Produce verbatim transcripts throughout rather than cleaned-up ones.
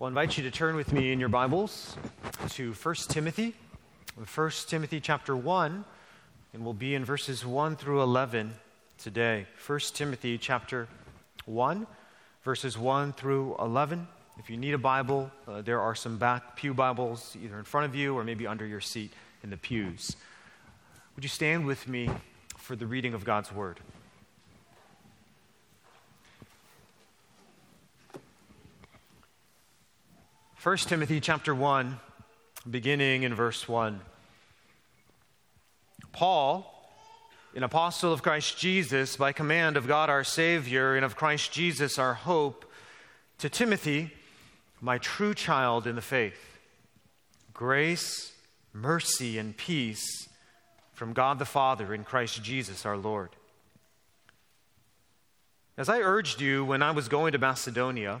Well, I invite you to turn with me in your Bibles to First Timothy, First Timothy chapter one, and we'll be in verses one through eleven today. First Timothy chapter one, verses one through eleven. If you need a Bible, uh, there are some back pew Bibles either in front of you or maybe under your seat in the pews. Would you stand with me for the reading of God's Word? First Timothy chapter one, beginning in verse one. Paul, an apostle of Christ Jesus, by command of God our Savior and of Christ Jesus our hope, to Timothy, my true child in the faith, grace, mercy, and peace from God the Father and Christ Jesus our Lord. As I urged you when I was going to Macedonia,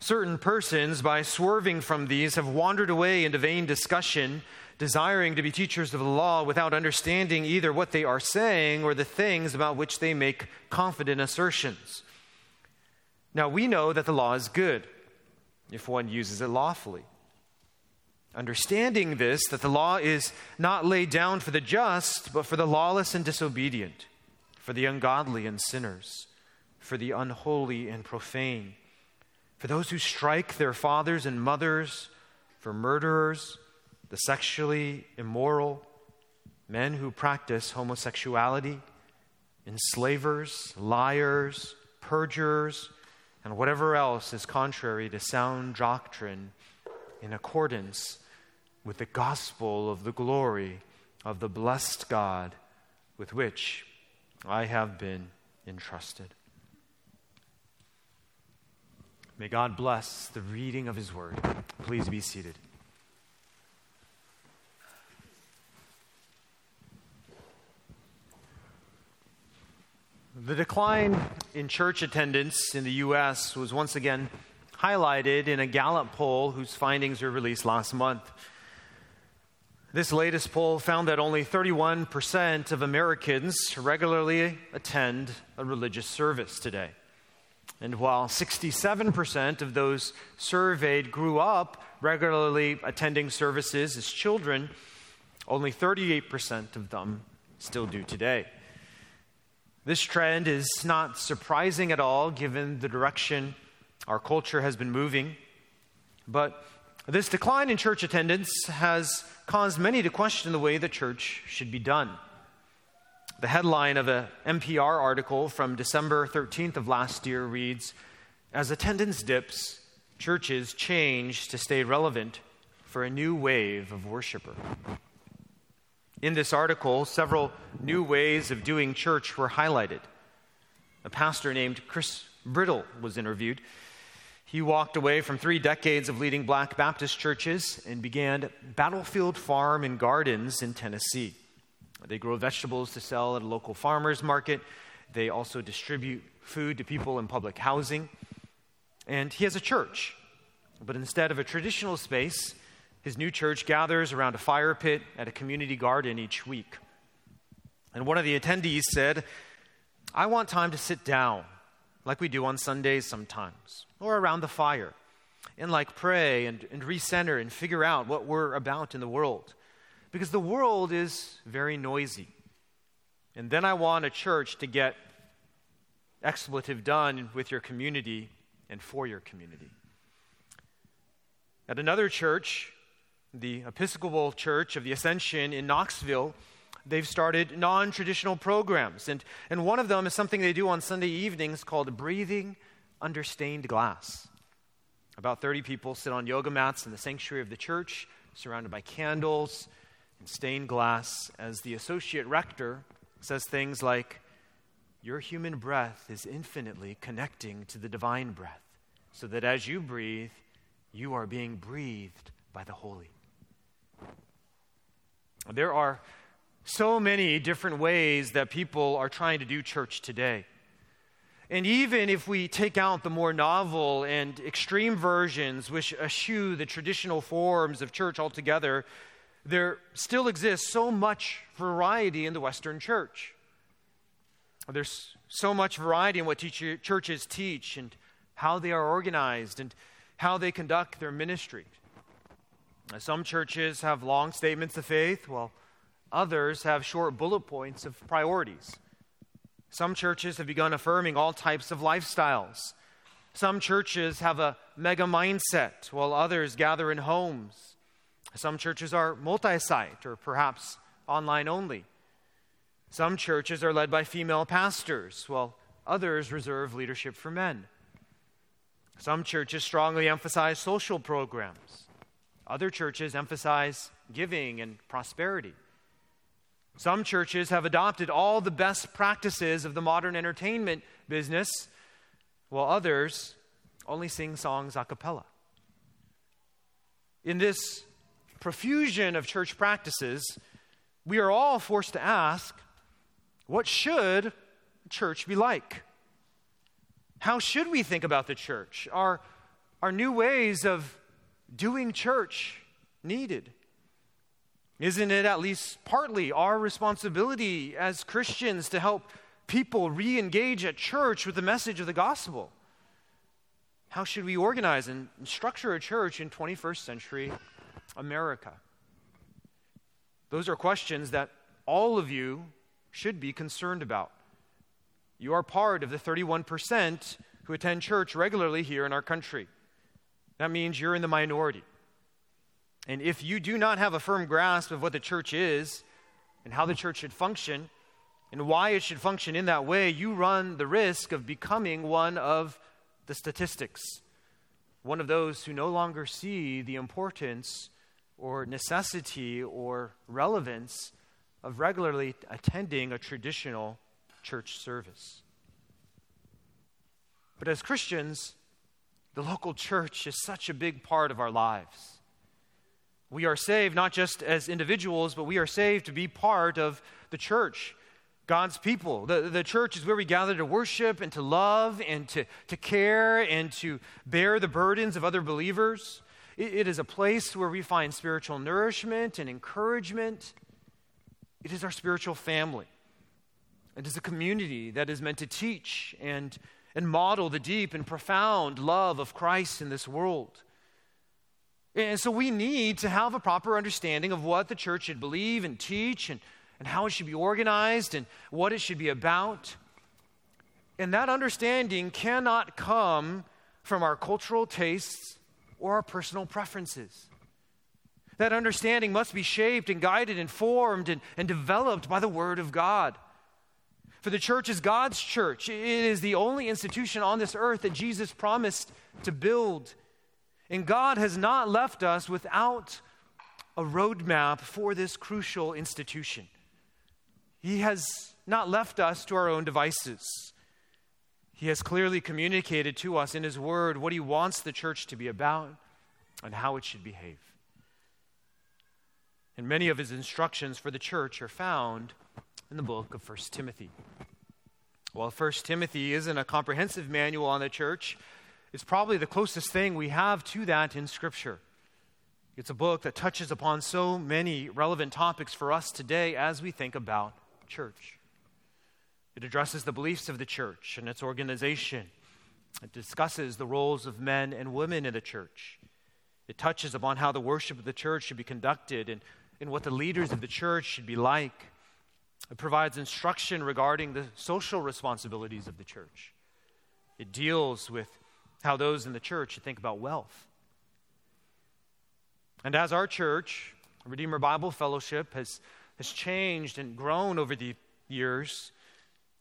Certain persons, by swerving from these, have wandered away into vain discussion, desiring to be teachers of the law without understanding either what they are saying or the things about which they make confident assertions. Now we know that the law is good, if one uses it lawfully. Understanding this, that the law is not laid down for the just, but for the lawless and disobedient, for the ungodly and sinners, for the unholy and profane, for those who strike their fathers and mothers, for murderers, the sexually immoral, men who practice homosexuality, enslavers, liars, perjurers, and whatever else is contrary to sound doctrine in accordance with the gospel of the glory of the blessed God with which I have been entrusted. May God bless the reading of His Word. Please be seated. The decline in church attendance in the U S was once again highlighted in a Gallup poll whose findings were released last month. This latest poll found that only thirty-one percent of Americans regularly attend a religious service today. And while sixty-seven percent of those surveyed grew up regularly attending services as children, only thirty-eight percent of them still do today. This trend is not surprising at all, given the direction our culture has been moving. But this decline in church attendance has caused many to question the way the church should be done. The headline of an N P R article from December thirteenth of last year reads, "As attendance dips, churches change to stay relevant for a new wave of worshiper." In this article, several new ways of doing church were highlighted. A pastor named Chris Brittle was interviewed. He walked away from three decades of leading Black Baptist churches and began Battlefield Farm and Gardens in Tennessee. They grow vegetables to sell at a local farmer's market. They also distribute food to people in public housing. And he has a church. But instead of a traditional space, his new church gathers around a fire pit at a community garden each week. And one of the attendees said, "I want time to sit down, like we do on Sundays sometimes, or around the fire, and like pray and, and recenter and figure out what we're about in the world. Because the world is very noisy. And then I want a church to get expletive done with your community and for your community." At another church, the Episcopal Church of the Ascension in Knoxville, they've started non-traditional programs. And, and one of them is something they do on Sunday evenings called Breathing Under Stained Glass. About thirty people sit on yoga mats in the sanctuary of the church, surrounded by candles and stained glass, as the associate rector says things like, "Your human breath is infinitely connecting to the divine breath, so that as you breathe, you are being breathed by the holy." There are so many different ways that people are trying to do church today. And even if we take out the more novel and extreme versions which eschew the traditional forms of church altogether, there still exists so much variety in the Western church. There's so much variety in what teach- churches teach and how they are organized and how they conduct their ministry. Some churches have long statements of faith, while others have short bullet points of priorities. Some churches have begun affirming all types of lifestyles. Some churches have a mega mindset, while others gather in homes. Some churches are multi-site or perhaps online only. Some churches are led by female pastors, while others reserve leadership for men. Some churches strongly emphasize social programs. Other churches emphasize giving and prosperity. Some churches have adopted all the best practices of the modern entertainment business, while others only sing songs a cappella. In this profusion of church practices, we are all forced to ask, what should church be like? How should we think about the church? Are, are new ways of doing church needed? Isn't it at least partly our responsibility as Christians to help people re-engage at church with the message of the gospel? How should we organize and structure a church in twenty-first century America? Those are questions that all of you should be concerned about. You are part of the thirty-one percent who attend church regularly here in our country. That means you're in the minority. And if you do not have a firm grasp of what the church is and how the church should function and why it should function in that way, you run the risk of becoming one of the statistics, one of those who no longer see the importance or necessity or relevance of regularly attending a traditional church service. But as Christians, the local church is such a big part of our lives. We are saved not just as individuals, but we are saved to be part of the church, God's people. The, the church is where we gather to worship and to love and to, to care and to bear the burdens of other believers. It, it is a place where we find spiritual nourishment and encouragement. It is our spiritual family. It is a community that is meant to teach and, and model the deep and profound love of Christ in this world. And so we need to have a proper understanding of what the church should believe and teach and, and how it should be organized and what it should be about. And that understanding cannot come from our cultural tastes or our personal preferences. That understanding must be shaped and guided and formed and, and developed by the Word of God. For the church is God's church. It is the only institution on this earth that Jesus promised to build. And God has not left us without a roadmap for this crucial institution. He has not left us to our own devices. He has clearly communicated to us in His Word what He wants the church to be about and how it should behave. And many of His instructions for the church are found in the book of First Timothy. While First Timothy isn't a comprehensive manual on the church, it's probably the closest thing we have to that in Scripture. It's a book that touches upon so many relevant topics for us today as we think about church. It addresses the beliefs of the church and its organization. It discusses the roles of men and women in the church. It touches upon how the worship of the church should be conducted and, and what the leaders of the church should be like. It provides instruction regarding the social responsibilities of the church. It deals with how those in the church should think about wealth. And as our church, Redeemer Bible Fellowship, has, has changed and grown over the years,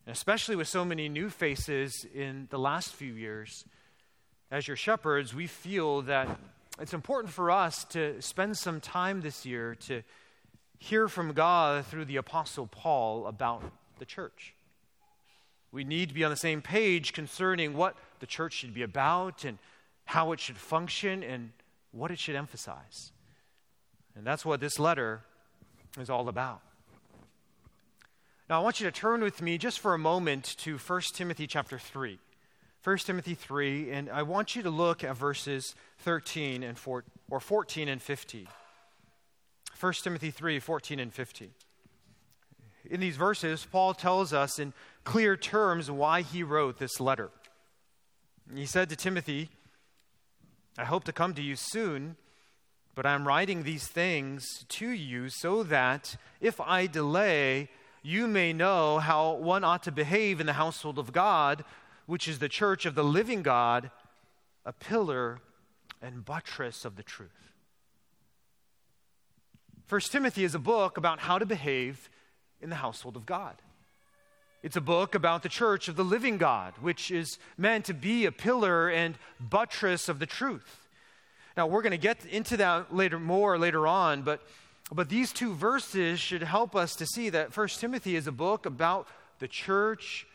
especially with so many new faces in the last few years, as your shepherds, we feel that it's important for us to spend some time this year to hear from God through the Apostle Paul about the church. We need to be on the same page concerning what the church should be about and how it should function and what it should emphasize. And that's what this letter is all about. Now, I want you to turn with me just for a moment to First Timothy chapter three. First Timothy three, and I want you to look at verses thirteen and four, or fourteen and fifteen. First Timothy three, fourteen and fifteen. In these verses, Paul tells us in clear terms why he wrote this letter. He said to Timothy, I hope to come to you soon, but I'm writing these things to you so that if I delay, you may know how one ought to behave in the household of God, which is the church of the living God, a pillar and buttress of the truth. First Timothy is a book about how to behave in the household of God. It's a book about the church of the living God, which is meant to be a pillar and buttress of the truth. Now, we're going to get into that later, more later on, but, but these two verses should help us to see that First Timothy is a book about the church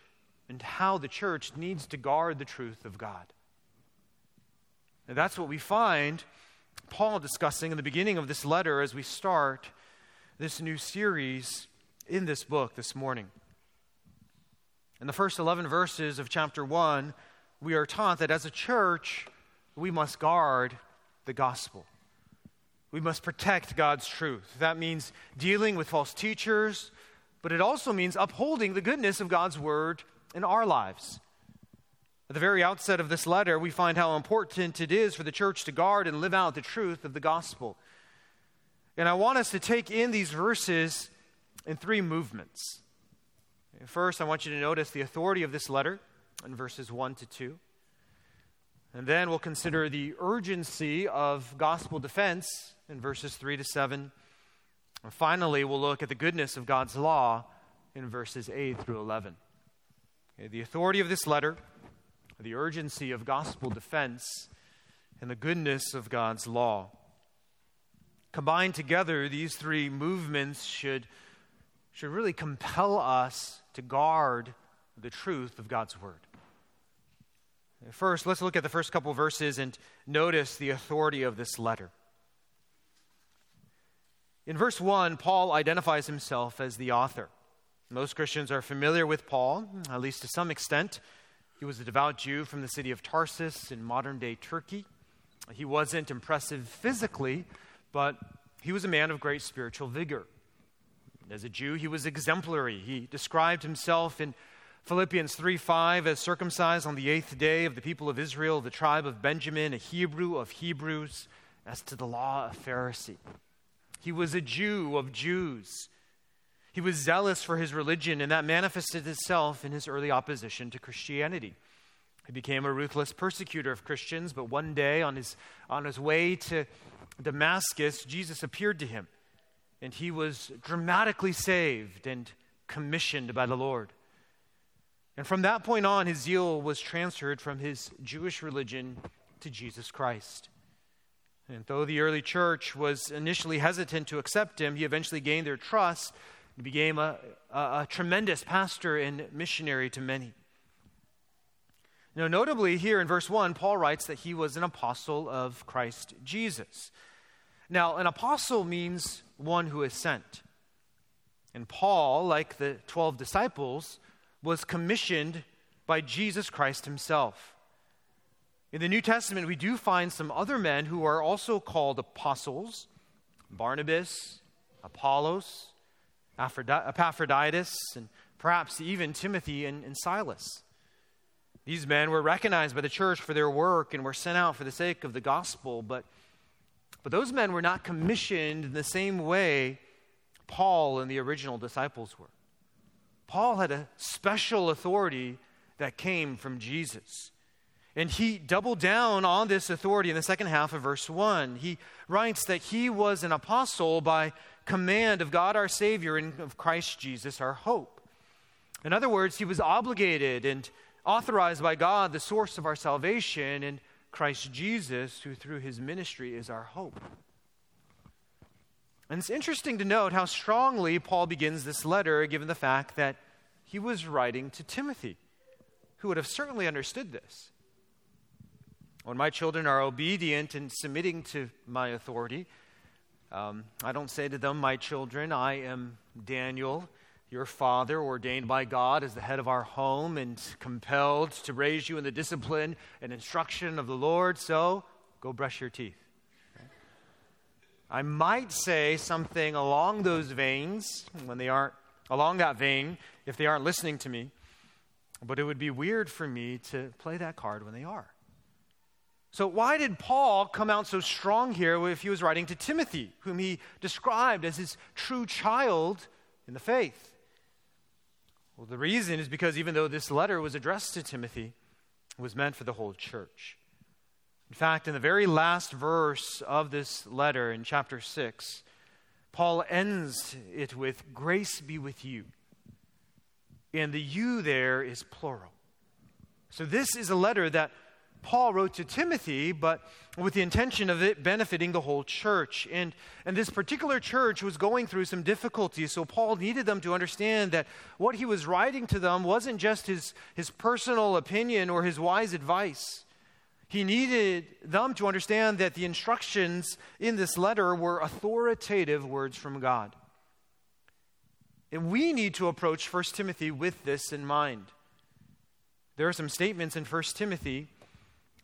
and how the church needs to guard the truth of God. And that's what we find Paul discussing in the beginning of this letter as we start this new series in this book this morning. In the first eleven verses of chapter one, we are taught that as a church, we must guard the gospel. We must protect God's truth. That means dealing with false teachers, but it also means upholding the goodness of God's word in our lives. At the very outset of this letter, we find how important it is for the church to guard and live out the truth of the gospel. And I want us to take in these verses in three movements. First, I want you to notice the authority of this letter in verses one to two. And then we'll consider the urgency of gospel defense in verses three to seven. And finally, we'll look at the goodness of God's law in verses eight through eleven. Okay, the authority of this letter, the urgency of gospel defense, and the goodness of God's law. Combined together, these three movements should should really compel us to guard the truth of God's word. First, let's look at the first couple verses and notice the authority of this letter. In verse one, Paul identifies himself as the author. Most Christians are familiar with Paul, at least to some extent. He was a devout Jew from the city of Tarsus in modern-day Turkey. He wasn't impressive physically, but he was a man of great spiritual vigor. As a Jew, he was exemplary. He described himself in Philippians three five as circumcised on the eighth day of the people of Israel, the tribe of Benjamin, a Hebrew of Hebrews, as to the law, a Pharisee. He was a Jew of Jews. He was zealous for his religion, and that manifested itself in his early opposition to Christianity. He became a ruthless persecutor of Christians, but one day on his, on his way to Damascus, Jesus appeared to him. And he was dramatically saved and commissioned by the Lord. And from that point on, his zeal was transferred from his Jewish religion to Jesus Christ. And though the early church was initially hesitant to accept him, he eventually gained their trust and became a, a, a tremendous pastor and missionary to many. Now, notably here in verse one, Paul writes that he was an apostle of Christ Jesus. Now, an apostle means one who is sent. And Paul, like the twelve disciples, was commissioned by Jesus Christ himself. In the New Testament, we do find some other men who are also called apostles: Barnabas, Apollos, Epaphroditus, and perhaps even Timothy and, and Silas. These men were recognized by the church for their work and were sent out for the sake of the gospel, but But those men were not commissioned in the same way Paul and the original disciples were. Paul had a special authority that came from Jesus. And he doubled down on this authority in the second half of verse one. He writes that he was an apostle by command of God our Savior and of Christ Jesus our hope. In other words, he was obligated and authorized by God, the source of our salvation, and Christ Jesus, who through his ministry is our hope. And it's interesting to note how strongly Paul begins this letter, given the fact that he was writing to Timothy, who would have certainly understood this. When my children are obedient and submitting to my authority, Um, I don't say to them, my children, I am Daniel, your father, ordained by God as the head of our home and compelled to raise you in the discipline and instruction of the Lord, so go brush your teeth. I might say something along those veins when they aren't, along that vein, if they aren't listening to me, but it would be weird for me to play that card when they are. So why did Paul come out so strong here if he was writing to Timothy, whom he described as his true child in the faith? Well, the reason is because even though this letter was addressed to Timothy, it was meant for the whole church. In fact, in the very last verse of this letter in chapter six, Paul ends it with, grace be with you. And the you there is plural. So this is a letter that Paul wrote to Timothy, but with the intention of it benefiting the whole church. And, and this particular church was going through some difficulties, so Paul needed them to understand that what he was writing to them wasn't just his, his personal opinion or his wise advice. He needed them to understand that the instructions in this letter were authoritative words from God. And we need to approach First Timothy with this in mind. There are some statements in First Timothy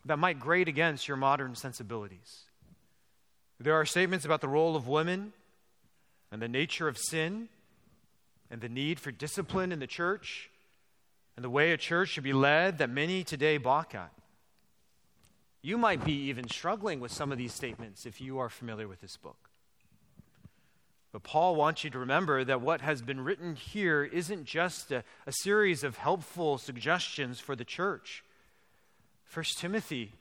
that might grate against your modern sensibilities. There are statements about the role of women and the nature of sin and the need for discipline in the church and the way a church should be led that many today balk at. You might be even struggling with some of these statements if you are familiar with this book. But Paul wants you to remember that what has been written here isn't just a, a series of helpful suggestions for the church. First Timothy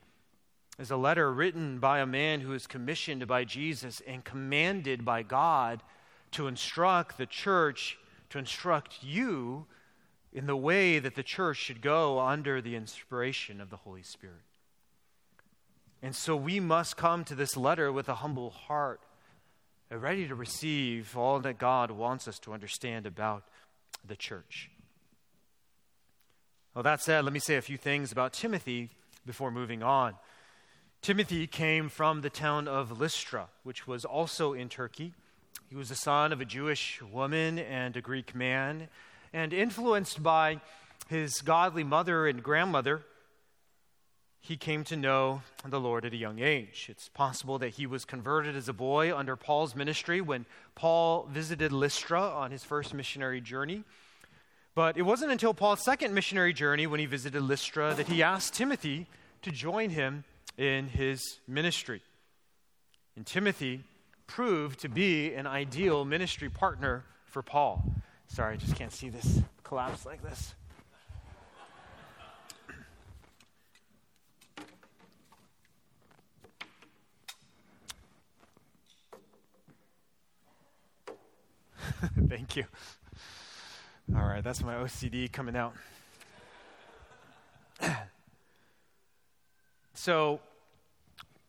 is a letter written by a man who is commissioned by Jesus and commanded by God to instruct the church, to instruct you in the way that the church should go under the inspiration of the Holy Spirit. And so we must come to this letter with a humble heart, ready to receive all that God wants us to understand about the church. Well, that said, let me say a few things about Timothy before moving on. Timothy came from the town of Lystra, which was also in Turkey. He was the son of a Jewish woman and a Greek man, and influenced by his godly mother and grandmother, he came to know the Lord at a young age. It's possible that he was converted as a boy under Paul's ministry when Paul visited Lystra on his first missionary journey. But it wasn't until Paul's second missionary journey when he visited Lystra that he asked Timothy to join him in his ministry. And Timothy proved to be an ideal ministry partner for Paul. Sorry, I just can't see this collapse like this. Thank you. All right, that's my O C D coming out. So,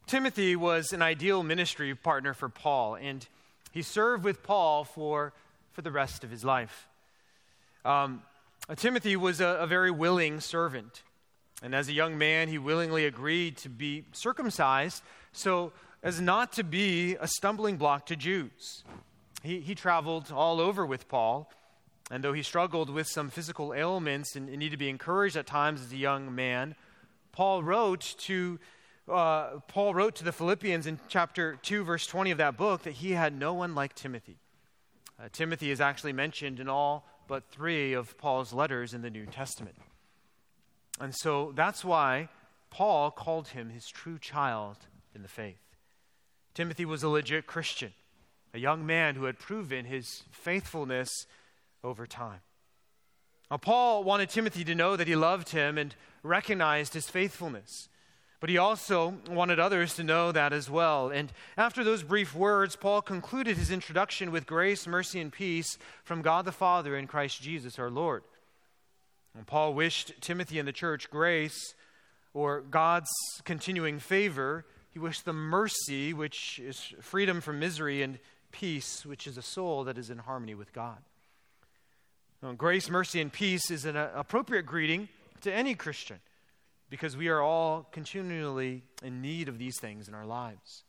Timothy was an ideal ministry partner for Paul, and he served with Paul for, for the rest of his life. Um, Timothy was a, a very willing servant, and as a young man, he willingly agreed to be circumcised so as not to be a stumbling block to Jews. He, he traveled all over with Paul, and though he struggled with some physical ailments and, and needed to be encouraged at times as a young man, Paul wrote to uh, Paul wrote to the Philippians in chapter two, verse twenty of that book that he had no one like Timothy. Uh, Timothy is actually mentioned in all but three of Paul's letters in the New Testament, and so that's why Paul called him his true child in the faith. Timothy was a legit Christian, a young man who had proven his faithfulness over time. Now, Paul wanted Timothy to know that he loved him and recognized his faithfulness, but he also wanted others to know that as well. And after those brief words, Paul concluded his introduction with grace, mercy, and peace from God the Father and Christ Jesus our Lord. And Paul wished Timothy and the church grace, or God's continuing favor. He wished them mercy, which is freedom from misery, and peace, which is a soul that is in harmony with God. Now, grace, mercy, and peace is an appropriate greeting to any Christian because we are all continually in need of these things in our lives.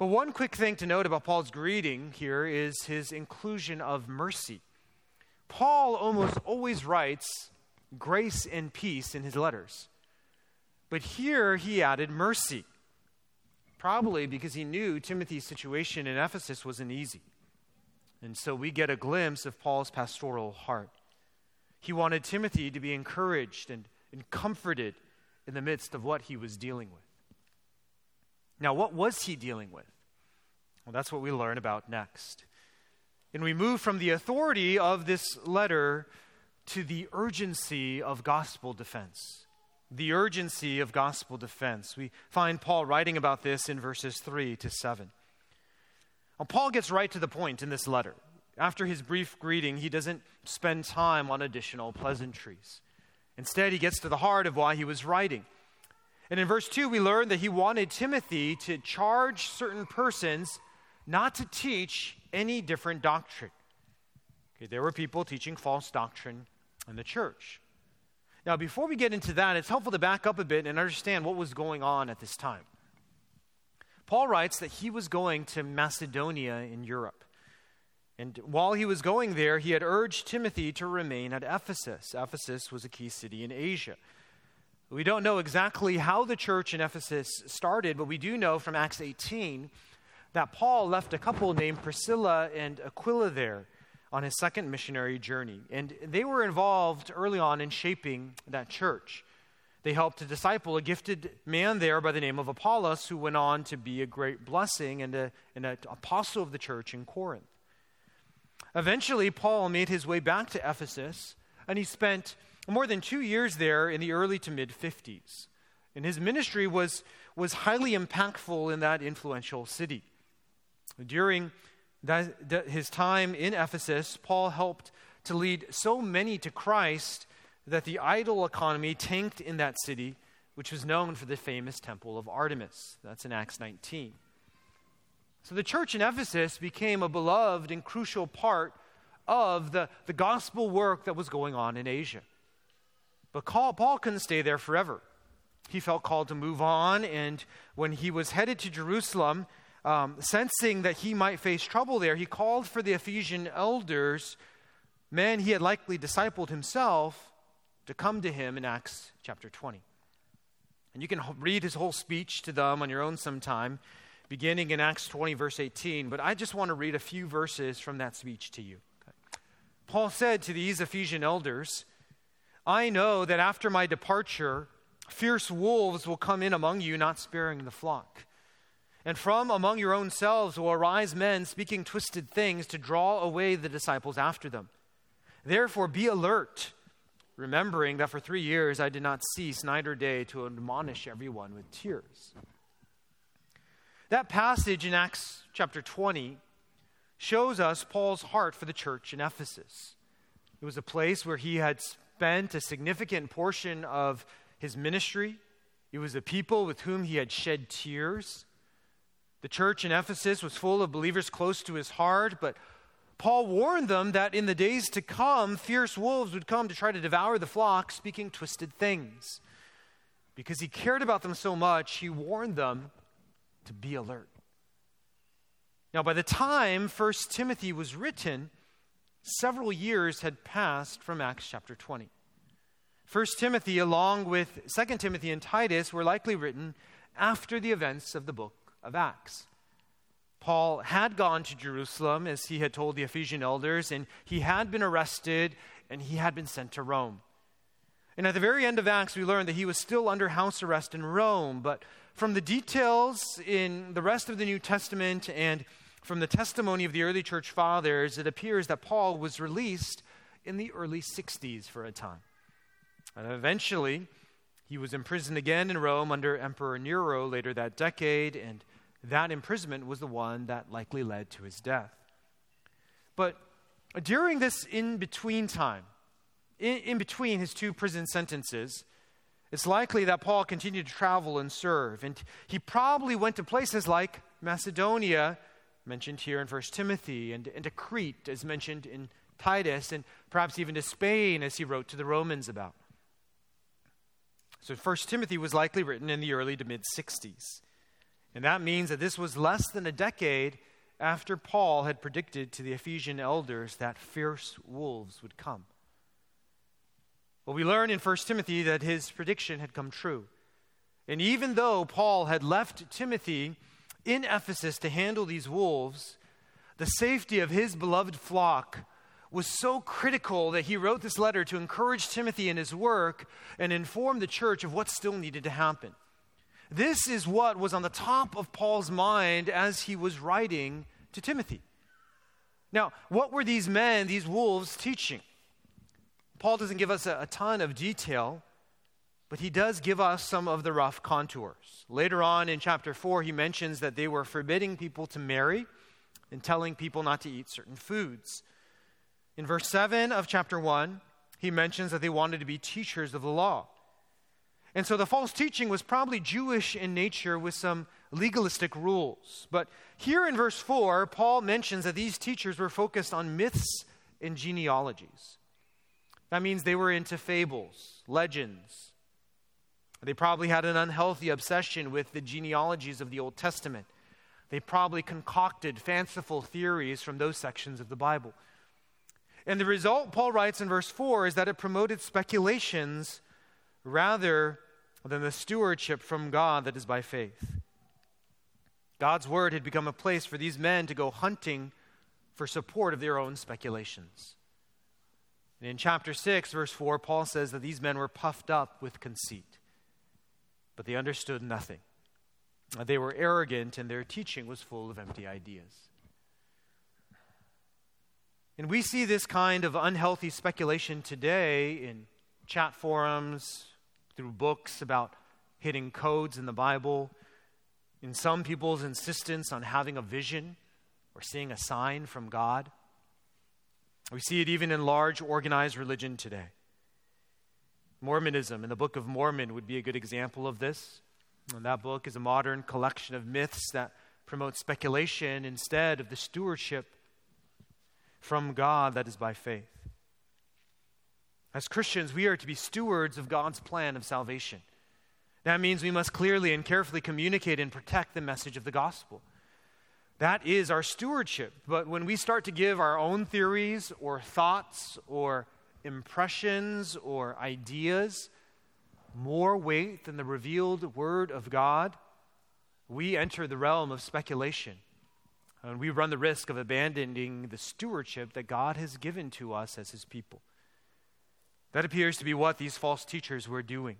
But one quick thing to note about Paul's greeting here is his inclusion of mercy. Paul almost always writes grace and peace in his letters. But here he added mercy, probably because he knew Timothy's situation in Ephesus wasn't easy. And so we get a glimpse of Paul's pastoral heart. He wanted Timothy to be encouraged and, and comforted in the midst of what he was dealing with. Now, what was he dealing with? Well, that's what we learn about next. And we move from the authority of this letter to the urgency of gospel defense. The urgency of gospel defense. We find Paul writing about this in verses three to seven. Now, Paul gets right to the point in this letter. After his brief greeting, he doesn't spend time on additional pleasantries. Instead, he gets to the heart of why he was writing. And in verse two, we learn that he wanted Timothy to charge certain persons not to teach any different doctrine. Okay, there were people teaching false doctrine in the church. Now, before we get into that, it's helpful to back up a bit and understand what was going on at this time. Paul writes that he was going to Macedonia in Europe. And while he was going there, he had urged Timothy to remain at Ephesus. Ephesus was a key city in Asia. We don't know exactly how the church in Ephesus started, but we do know from Acts eighteen that Paul left a couple named Priscilla and Aquila there on his second missionary journey. And they were involved early on in shaping that church. They helped to disciple a gifted man there by the name of Apollos, who went on to be a great blessing and a, and an apostle of the church in Corinth. Eventually, Paul made his way back to Ephesus, and he spent more than two years there in the early to mid-fifties. And his ministry was, was highly impactful in that influential city. During that, that his time in Ephesus, Paul helped to lead so many to Christ that the idol economy tanked in that city, which was known for the famous temple of Artemis. That's in Acts nineteen. So the church in Ephesus became a beloved and crucial part of the, the gospel work that was going on in Asia. But Paul couldn't stay there forever. He felt called to move on, and when he was headed to Jerusalem, um, sensing that he might face trouble there, he called for the Ephesian elders, men he had likely discipled himself, to come to him in Acts chapter twenty. And you can read his whole speech to them on your own sometime, beginning in Acts twenty, verse eighteen. But I just want to read a few verses from that speech to you. Okay. Paul said to these Ephesian elders, I know that after my departure, fierce wolves will come in among you, not sparing the flock. And from among your own selves will arise men speaking twisted things to draw away the disciples after them. Therefore, be alert, remembering that for three years I did not cease night or day to admonish everyone with tears. That passage in Acts chapter twenty shows us Paul's heart for the church in Ephesus. It was a place where he had spent a significant portion of his ministry. It was a people with whom he had shed tears. The church in Ephesus was full of believers close to his heart, but Paul warned them that in the days to come, fierce wolves would come to try to devour the flock, speaking twisted things. Because he cared about them so much, he warned them to be alert. Now, by the time First Timothy was written, several years had passed from Acts chapter twenty. First Timothy, along with Second Timothy and Titus, were likely written after the events of the book of Acts. Paul had gone to Jerusalem, as he had told the Ephesian elders, and he had been arrested, and he had been sent to Rome. And at the very end of Acts, we learn that he was still under house arrest in Rome. But from the details in the rest of the New Testament and from the testimony of the early church fathers, it appears that Paul was released in the early sixties for a time. And eventually, he was imprisoned again in Rome under Emperor Nero later that decade, and that imprisonment was the one that likely led to his death. But during this in-between time, in, in between his two prison sentences, it's likely that Paul continued to travel and serve, and he probably went to places like Macedonia, mentioned here in First Timothy, and, and to Crete, as mentioned in Titus, and perhaps even to Spain, as he wrote to the Romans about. So First Timothy was likely written in the early to mid-sixties. And that means that this was less than a decade after Paul had predicted to the Ephesian elders that fierce wolves would come. Well, we learn in First Timothy that his prediction had come true. And even though Paul had left Timothy in Ephesus to handle these wolves, the safety of his beloved flock was so critical that he wrote this letter to encourage Timothy in his work and inform the church of what still needed to happen. This is what was on the top of Paul's mind as he was writing to Timothy. Now, what were these men, these wolves, teaching? Paul doesn't give us a, a ton of detail, but he does give us some of the rough contours. Later on in chapter four, he mentions that they were forbidding people to marry and telling people not to eat certain foods. In verse seven of chapter one, he mentions that they wanted to be teachers of the law. And so the false teaching was probably Jewish in nature with some legalistic rules. But here in verse four, Paul mentions that these teachers were focused on myths and genealogies. That means they were into fables, legends. They probably had an unhealthy obsession with the genealogies of the Old Testament. They probably concocted fanciful theories from those sections of the Bible. And the result, Paul writes in verse four, is that it promoted speculations rather than the stewardship from God that is by faith. God's word had become a place for these men to go hunting for support of their own speculations. And in chapter six, verse four, Paul says that these men were puffed up with conceit, but they understood nothing. They were arrogant, and their teaching was full of empty ideas. And we see this kind of unhealthy speculation today in chat forums, through books about hidden codes in the Bible, in some people's insistence on having a vision or seeing a sign from God. We see it even in large organized religion today. Mormonism and the Book of Mormon would be a good example of this. And that book is a modern collection of myths that promote speculation instead of the stewardship from God that is by faith. As Christians, we are to be stewards of God's plan of salvation. That means we must clearly and carefully communicate and protect the message of the gospel. That is our stewardship. But when we start to give our own theories or thoughts or impressions or ideas more weight than the revealed word of God, we enter the realm of speculation. And we run the risk of abandoning the stewardship that God has given to us as his people. That appears to be what these false teachers were doing.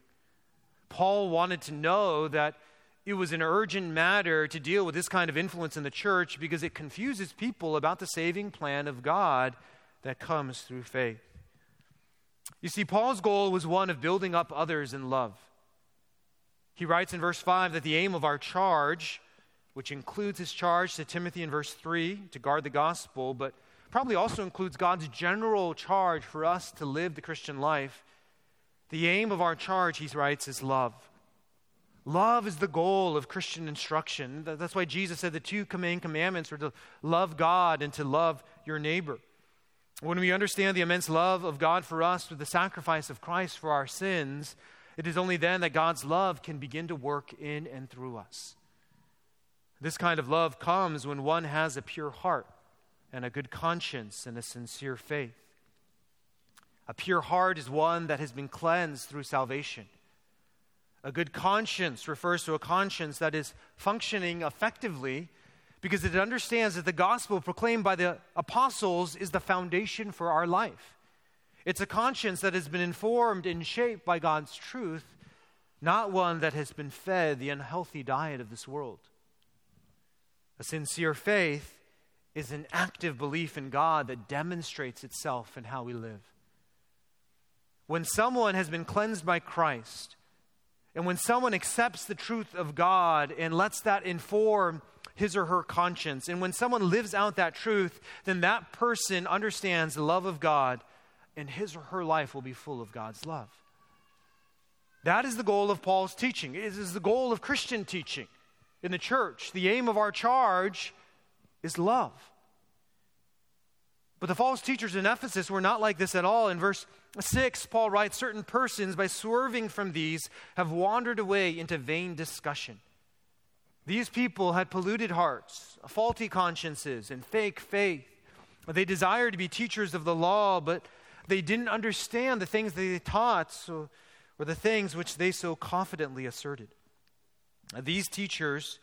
Paul wanted to know that it was an urgent matter to deal with this kind of influence in the church because it confuses people about the saving plan of God that comes through faith. You see, Paul's goal was one of building up others in love. He writes in verse five that the aim of our charge, which includes his charge to Timothy in verse three to guard the gospel, but probably also includes God's general charge for us to live the Christian life. The aim of our charge, he writes, is love. Love is the goal of Christian instruction. That's why Jesus said the two main commandments were to love God and to love your neighbor. When we understand the immense love of God for us through the sacrifice of Christ for our sins, it is only then that God's love can begin to work in and through us. This kind of love comes when one has a pure heart and a good conscience, and a sincere faith. A pure heart is one that has been cleansed through salvation. A good conscience refers to a conscience that is functioning effectively because it understands that the gospel proclaimed by the apostles is the foundation for our life. It's a conscience that has been informed and shaped by God's truth, not one that has been fed the unhealthy diet of this world. A sincere faith is an active belief in God that demonstrates itself in how we live. When someone has been cleansed by Christ, and when someone accepts the truth of God and lets that inform his or her conscience, and when someone lives out that truth, then that person understands the love of God, and his or her life will be full of God's love. That is the goal of Paul's teaching. It is the goal of Christian teaching in the church. The aim of our charge is love. But the false teachers in Ephesus were not like this at all. In verse six, Paul writes, certain persons, by swerving from these, have wandered away into vain discussion. These people had polluted hearts, faulty consciences, and fake faith. They desired to be teachers of the law, but they didn't understand the things they taught, so, or the things which they so confidently asserted. These teachers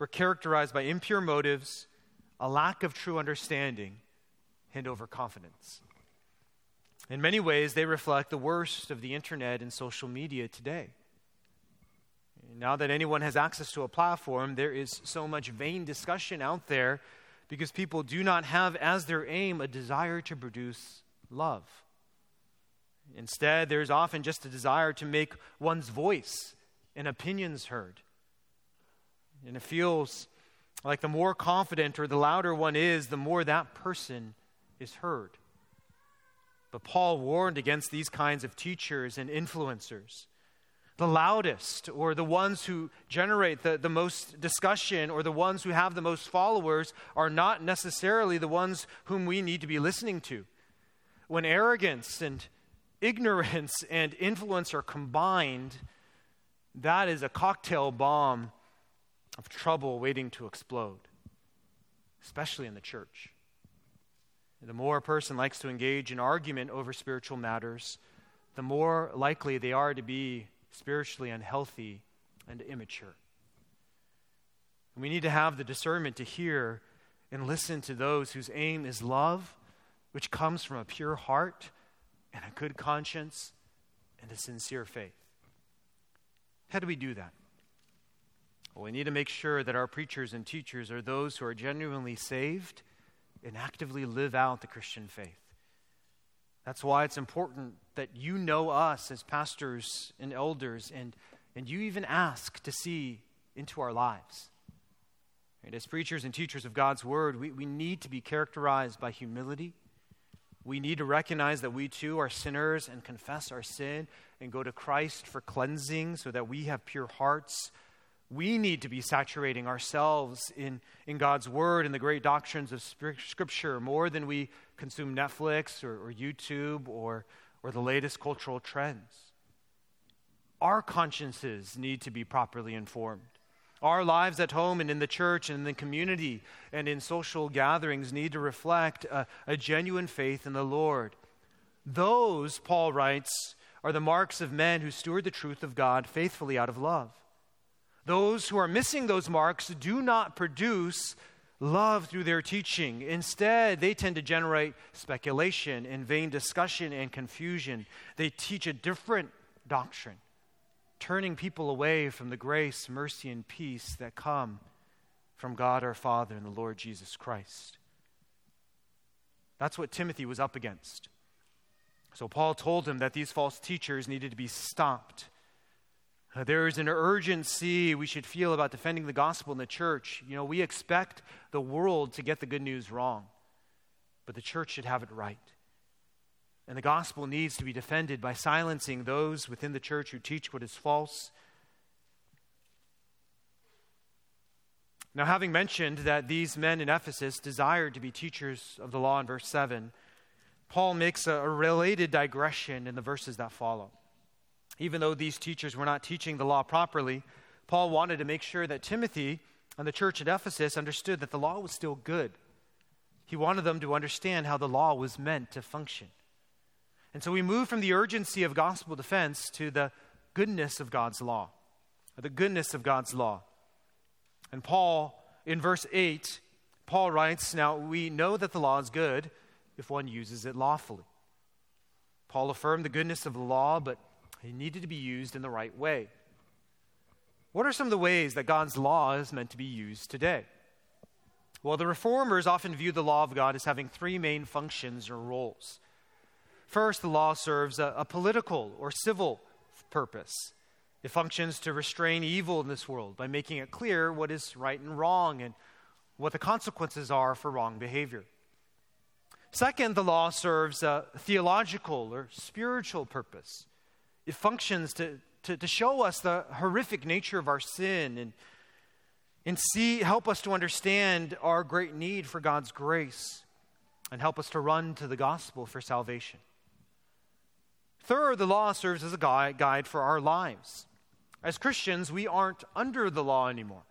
were characterized by impure motives, a lack of true understanding, and overconfidence. In many ways, they reflect the worst of the internet and social media today. Now that anyone has access to a platform, there is so much vain discussion out there because people do not have as their aim a desire to produce love. Instead, there is often just a desire to make one's voice and opinions heard. And it feels like the more confident or the louder one is, the more that person is heard. But Paul warned against these kinds of teachers and influencers. The loudest, or the ones who generate the, the most discussion, or the ones who have the most followers, are not necessarily the ones whom we need to be listening to. When arrogance and ignorance and influence are combined, that is a cocktail bomb of trouble waiting to explode, especially in the church. The more a person likes to engage in argument over spiritual matters, the more likely they are to be spiritually unhealthy and immature. And we need to have the discernment to hear and listen to those whose aim is love, which comes from a pure heart and a good conscience and a sincere faith. How do we do that? Well, we need to make sure that our preachers and teachers are those who are genuinely saved and actively live out the Christian faith. That's why it's important that you know us as pastors and elders, and, and you even ask to see into our lives. And as preachers and teachers of God's word, we, we need to be characterized by humility. We need to recognize that we too are sinners and confess our sin and go to Christ for cleansing so that we have pure hearts. We need to be saturating ourselves in, in God's word and the great doctrines of Scripture more than we consume Netflix or, or YouTube or, or the latest cultural trends. Our consciences need to be properly informed. Our lives at home and in the church and in the community and in social gatherings need to reflect a, a genuine faith in the Lord. Those, Paul writes, are the marks of men who steward the truth of God faithfully out of love. Those who are missing those marks do not produce love through their teaching. Instead, they tend to generate speculation and vain discussion and confusion. They teach a different doctrine, turning people away from the grace, mercy, and peace that come from God our Father and the Lord Jesus Christ. That's what Timothy was up against. So Paul told him that these false teachers needed to be stopped. There is an urgency we should feel about defending the gospel in the church. You know, we expect the world to get the good news wrong, but the church should have it right. And the gospel needs to be defended by silencing those within the church who teach what is false. Now, having mentioned that these men in Ephesus desired to be teachers of the law in verse seven, Paul makes a, a related digression in the verses that follow. Even though these teachers were not teaching the law properly, Paul wanted to make sure that Timothy and the church at Ephesus understood that the law was still good. He wanted them to understand how the law was meant to function. And so we move from the urgency of gospel defense to the goodness of God's law, or the goodness of God's law. And Paul, in verse eight, Paul writes, "Now we know that the law is good if one uses it lawfully." Paul affirmed the goodness of the law, but it needed to be used in the right way. What are some of the ways that God's law is meant to be used today? Well, the reformers often view the law of God as having three main functions or roles. First, the law serves a, a political or civil purpose. It functions to restrain evil in this world by making it clear what is right and wrong and what the consequences are for wrong behavior. Second, the law serves a theological or spiritual purpose. It functions to, to, to show us the horrific nature of our sin and, and see help us to understand our great need for God's grace and help us to run to the gospel for salvation. Third, the law serves as a guide, guide for our lives. As Christians, we aren't under the law anymore.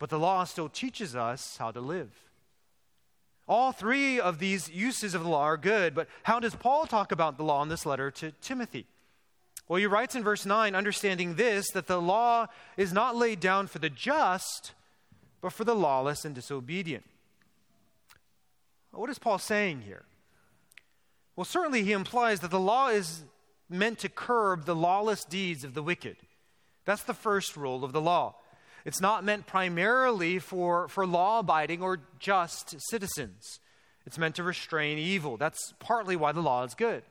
but the law still teaches us how to live. All three of these uses of the law are good, but how does Paul talk about the law in this letter to Timothy? Well, he writes in verse nine, understanding this, that the law is not laid down for the just, but for the lawless and disobedient. What is Paul saying here? Well, certainly he implies that the law is meant to curb the lawless deeds of the wicked. That's the first rule of the law. It's not meant primarily for, for law-abiding or just citizens. It's meant to restrain evil. That's partly why the law is good.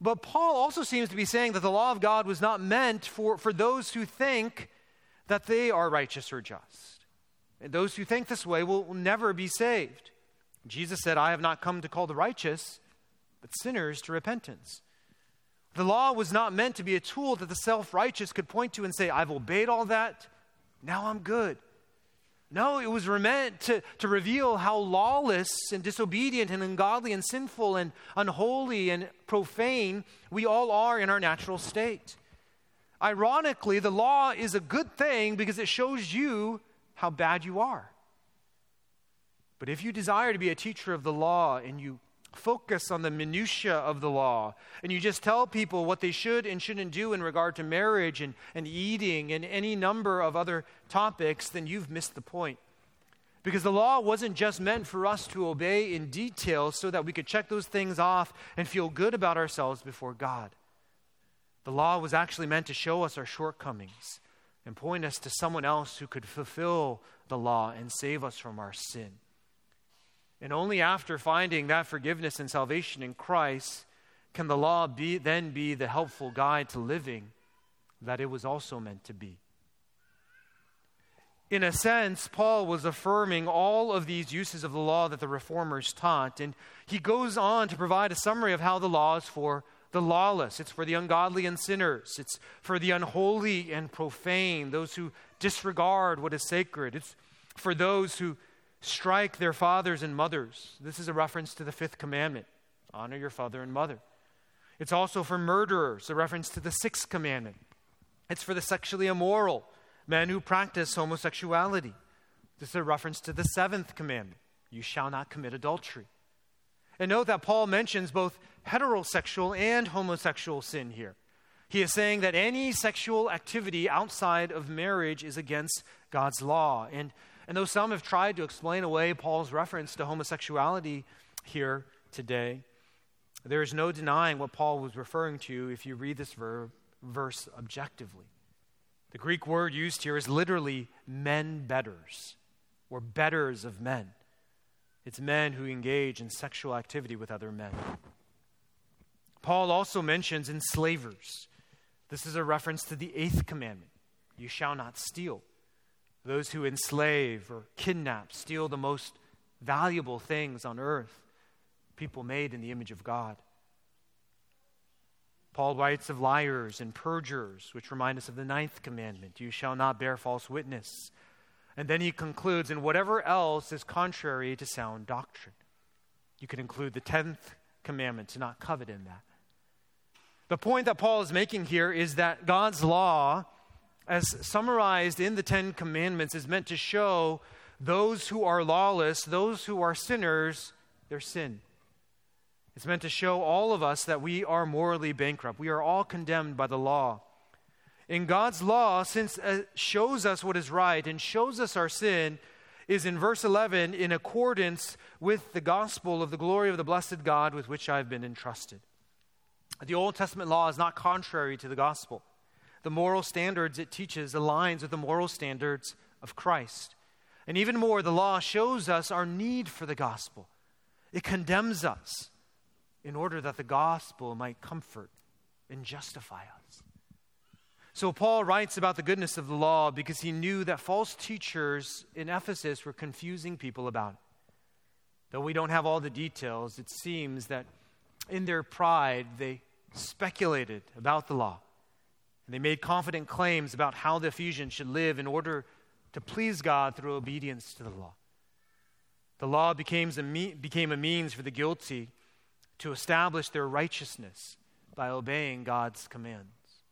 But Paul also seems to be saying that the law of God was not meant for, for those who think that they are righteous or just. And those who think this way will, will never be saved. Jesus said, I have not come to call the righteous, but sinners to repentance. The law was not meant to be a tool that the self-righteous could point to and say, I've obeyed all that, now I'm good. No, it was meant to, to reveal how lawless and disobedient and ungodly and sinful and unholy and profane we all are in our natural state. Ironically, the law is a good thing because it shows you how bad you are. But if you desire to be a teacher of the law and you focus on the minutiae of the law, and you just tell people what they should and shouldn't do in regard to marriage and, and eating and any number of other topics, then you've missed the point. Because the law wasn't just meant for us to obey in detail so that we could check those things off and feel good about ourselves before God. The law was actually meant to show us our shortcomings and point us to someone else who could fulfill the law and save us from our sin. And only after finding that forgiveness and salvation in Christ can the law be, then be the helpful guide to living that it was also meant to be. In a sense, Paul was affirming all of these uses of the law that the reformers taught, and he goes on to provide a summary of how the law is for the lawless. It's for the ungodly and sinners. It's for the unholy and profane, those who disregard what is sacred. It's for those who strike their fathers and mothers. This is a reference to the fifth commandment. Honor your father and mother. It's also for murderers, a reference to the sixth commandment. It's for the sexually immoral, men who practice homosexuality. This is a reference to the seventh commandment. You shall not commit adultery. And note that Paul mentions both heterosexual and homosexual sin here. He is saying that any sexual activity outside of marriage is against God's law. And And though some have tried to explain away Paul's reference to homosexuality here today, there is no denying what Paul was referring to if you read this ver- verse objectively. The Greek word used here is literally men betters, or betters of men. It's men who engage in sexual activity with other men. Paul also mentions enslavers. This is a reference to the eighth commandment. You shall not steal. Those who enslave or kidnap, steal the most valuable things on earth, people made in the image of God. Paul writes of liars and perjurers, which remind us of the ninth commandment, you shall not bear false witness. And then he concludes, and whatever else is contrary to sound doctrine. You could include the tenth commandment, to not covet in that. The point that Paul is making here is that God's law, as summarized in the Ten Commandments, is meant to show those who are lawless, those who are sinners, their sin. It's meant to show all of us that we are morally bankrupt. We are all condemned by the law. In God's law, since it shows us what is right and shows us our sin, is in verse eleven in accordance with the gospel of the glory of the blessed God with which I have been entrusted. The Old Testament law is not contrary to the gospel. The moral standards it teaches aligns with the moral standards of Christ. And even more, the law shows us our need for the gospel. It condemns us in order that the gospel might comfort and justify us. So Paul writes about the goodness of the law because he knew that false teachers in Ephesus were confusing people about it. Though we don't have all the details, it seems that in their pride, they speculated about the law. And they made confident claims about how the Ephesians should live in order to please God through obedience to the law. The law became a, me- became a means for the guilty to establish their righteousness by obeying God's commands.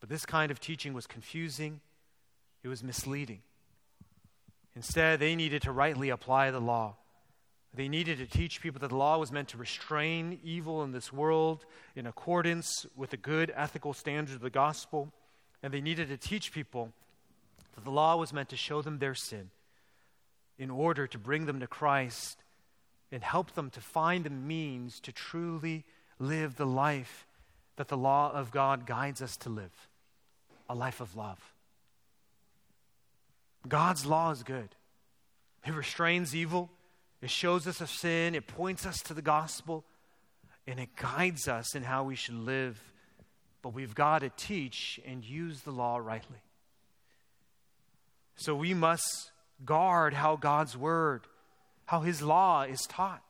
But this kind of teaching was confusing. It was misleading. Instead, they needed to rightly apply the law. They needed to teach people that the law was meant to restrain evil in this world in accordance with the good ethical standards of the gospel. And they needed to teach people that the law was meant to show them their sin in order to bring them to Christ and help them to find the means to truly live the life that the law of God guides us to live, a life of love. God's law is good. It restrains evil. It shows us of sin. It points us to the gospel. And it guides us in how we should live. But we've got to teach and use the law rightly. So we must guard how God's word, how his law is taught.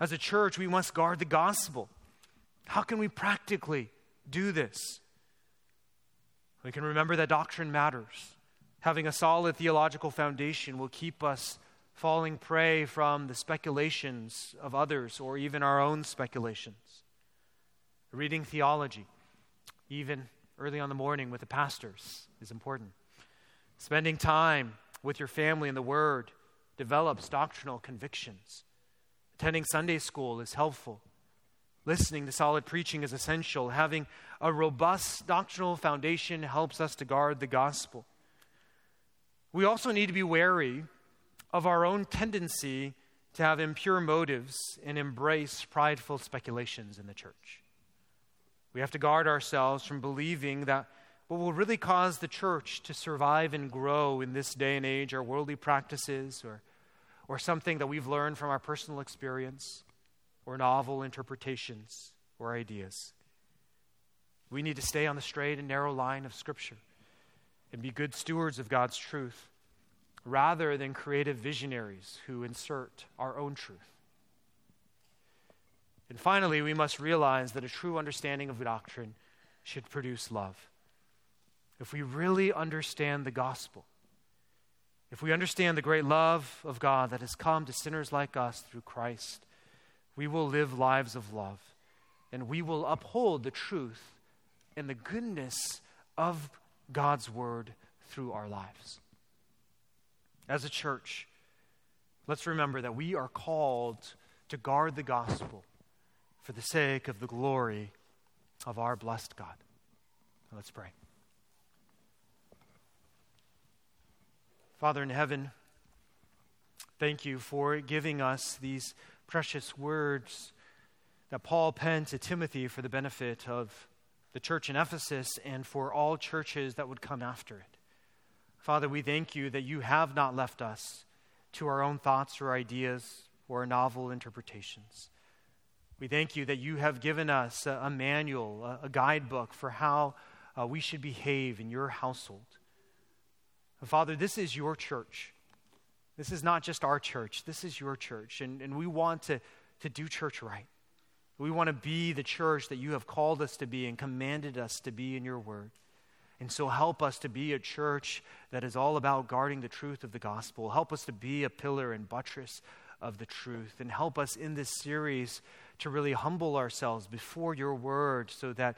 As a church, we must guard the gospel. How can we practically do this? We can remember that doctrine matters. Having a solid theological foundation will keep us falling prey from the speculations of others or even our own speculations. Reading theology, even early on the morning with the pastors, is important. Spending time with your family in the Word develops doctrinal convictions. Attending Sunday school is helpful. Listening to solid preaching is essential. Having a robust doctrinal foundation helps us to guard the gospel. We also need to be wary of our own tendency to have impure motives and embrace prideful speculations in the church. We have to guard ourselves from believing that what will really cause the church to survive and grow in this day and age are worldly practices or, or something that we've learned from our personal experience or novel interpretations or ideas. We need to stay on the straight and narrow line of Scripture and be good stewards of God's truth rather than creative visionaries who insert our own truth. And finally, we must realize that a true understanding of doctrine should produce love. If we really understand the gospel, if we understand the great love of God that has come to sinners like us through Christ, we will live lives of love, and we will uphold the truth and the goodness of God's word through our lives. As a church, let's remember that we are called to guard the gospel for the sake of the glory of our blessed God. Let's pray. Father in heaven, thank you for giving us these precious words that Paul penned to Timothy for the benefit of the church in Ephesus and for all churches that would come after it. Father, we thank you that you have not left us to our own thoughts or ideas or novel interpretations. We thank you that you have given us a, a manual, a, a guidebook for how uh, we should behave in your household. And Father, this is your church. This is not just our church. This is your church. And, and we want to, to do church right. We want to be the church that you have called us to be and commanded us to be in your word. And so help us to be a church that is all about guarding the truth of the gospel. Help us to be a pillar and buttress of the truth. And help us in this series to really humble ourselves before your word so that,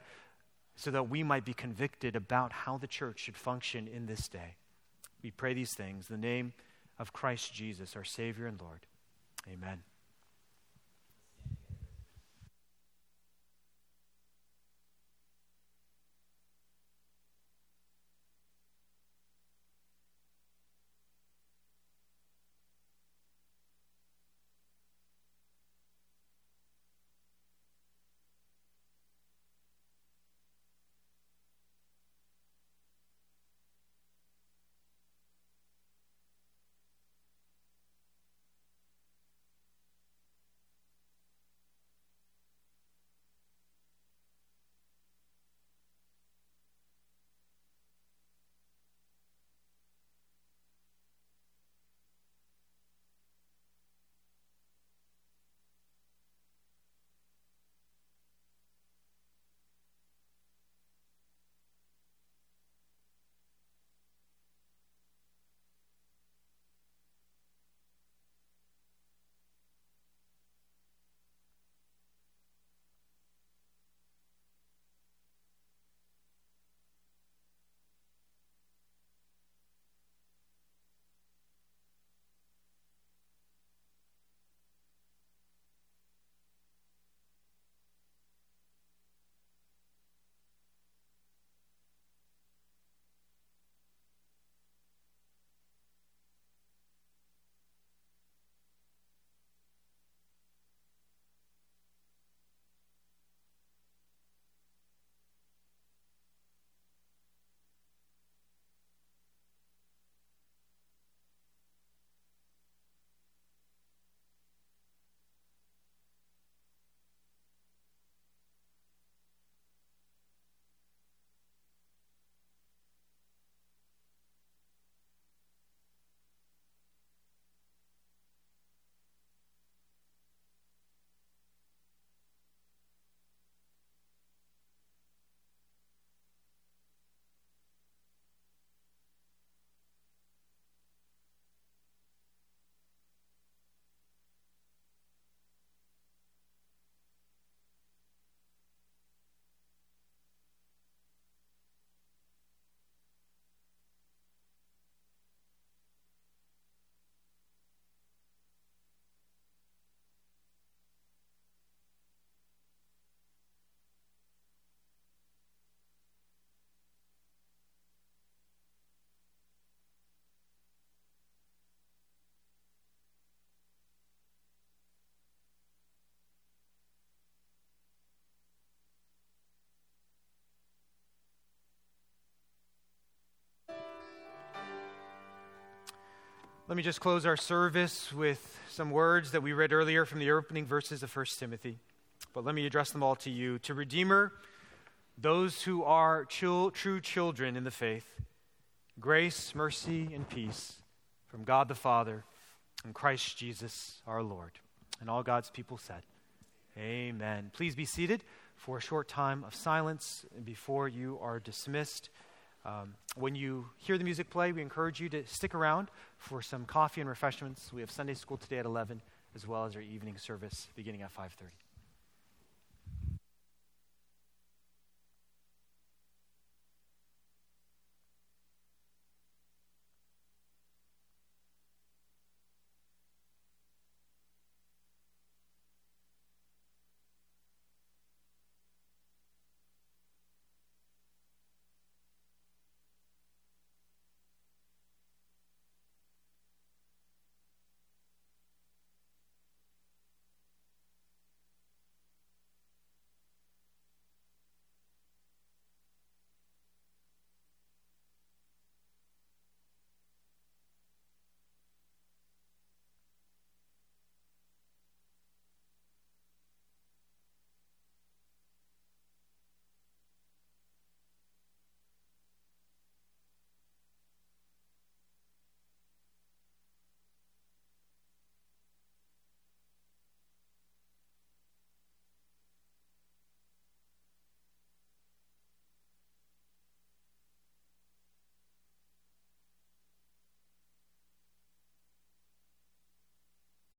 so that we might be convicted about how the church should function in this day. We pray these things in the name of Christ Jesus, our Savior and Lord. Amen. Let me just close our service with some words that we read earlier from the opening verses of First Timothy. But let me address them all to you. To Redeemer, those who are chil- true children in the faith, grace, mercy, and peace from God the Father and Christ Jesus our Lord. And all God's people said, amen. Please be seated for a short time of silence before you are dismissed. Um, when you hear the music play, we encourage you to stick around for some coffee and refreshments. We have Sunday school today at eleven, as well as our evening service beginning at five thirty.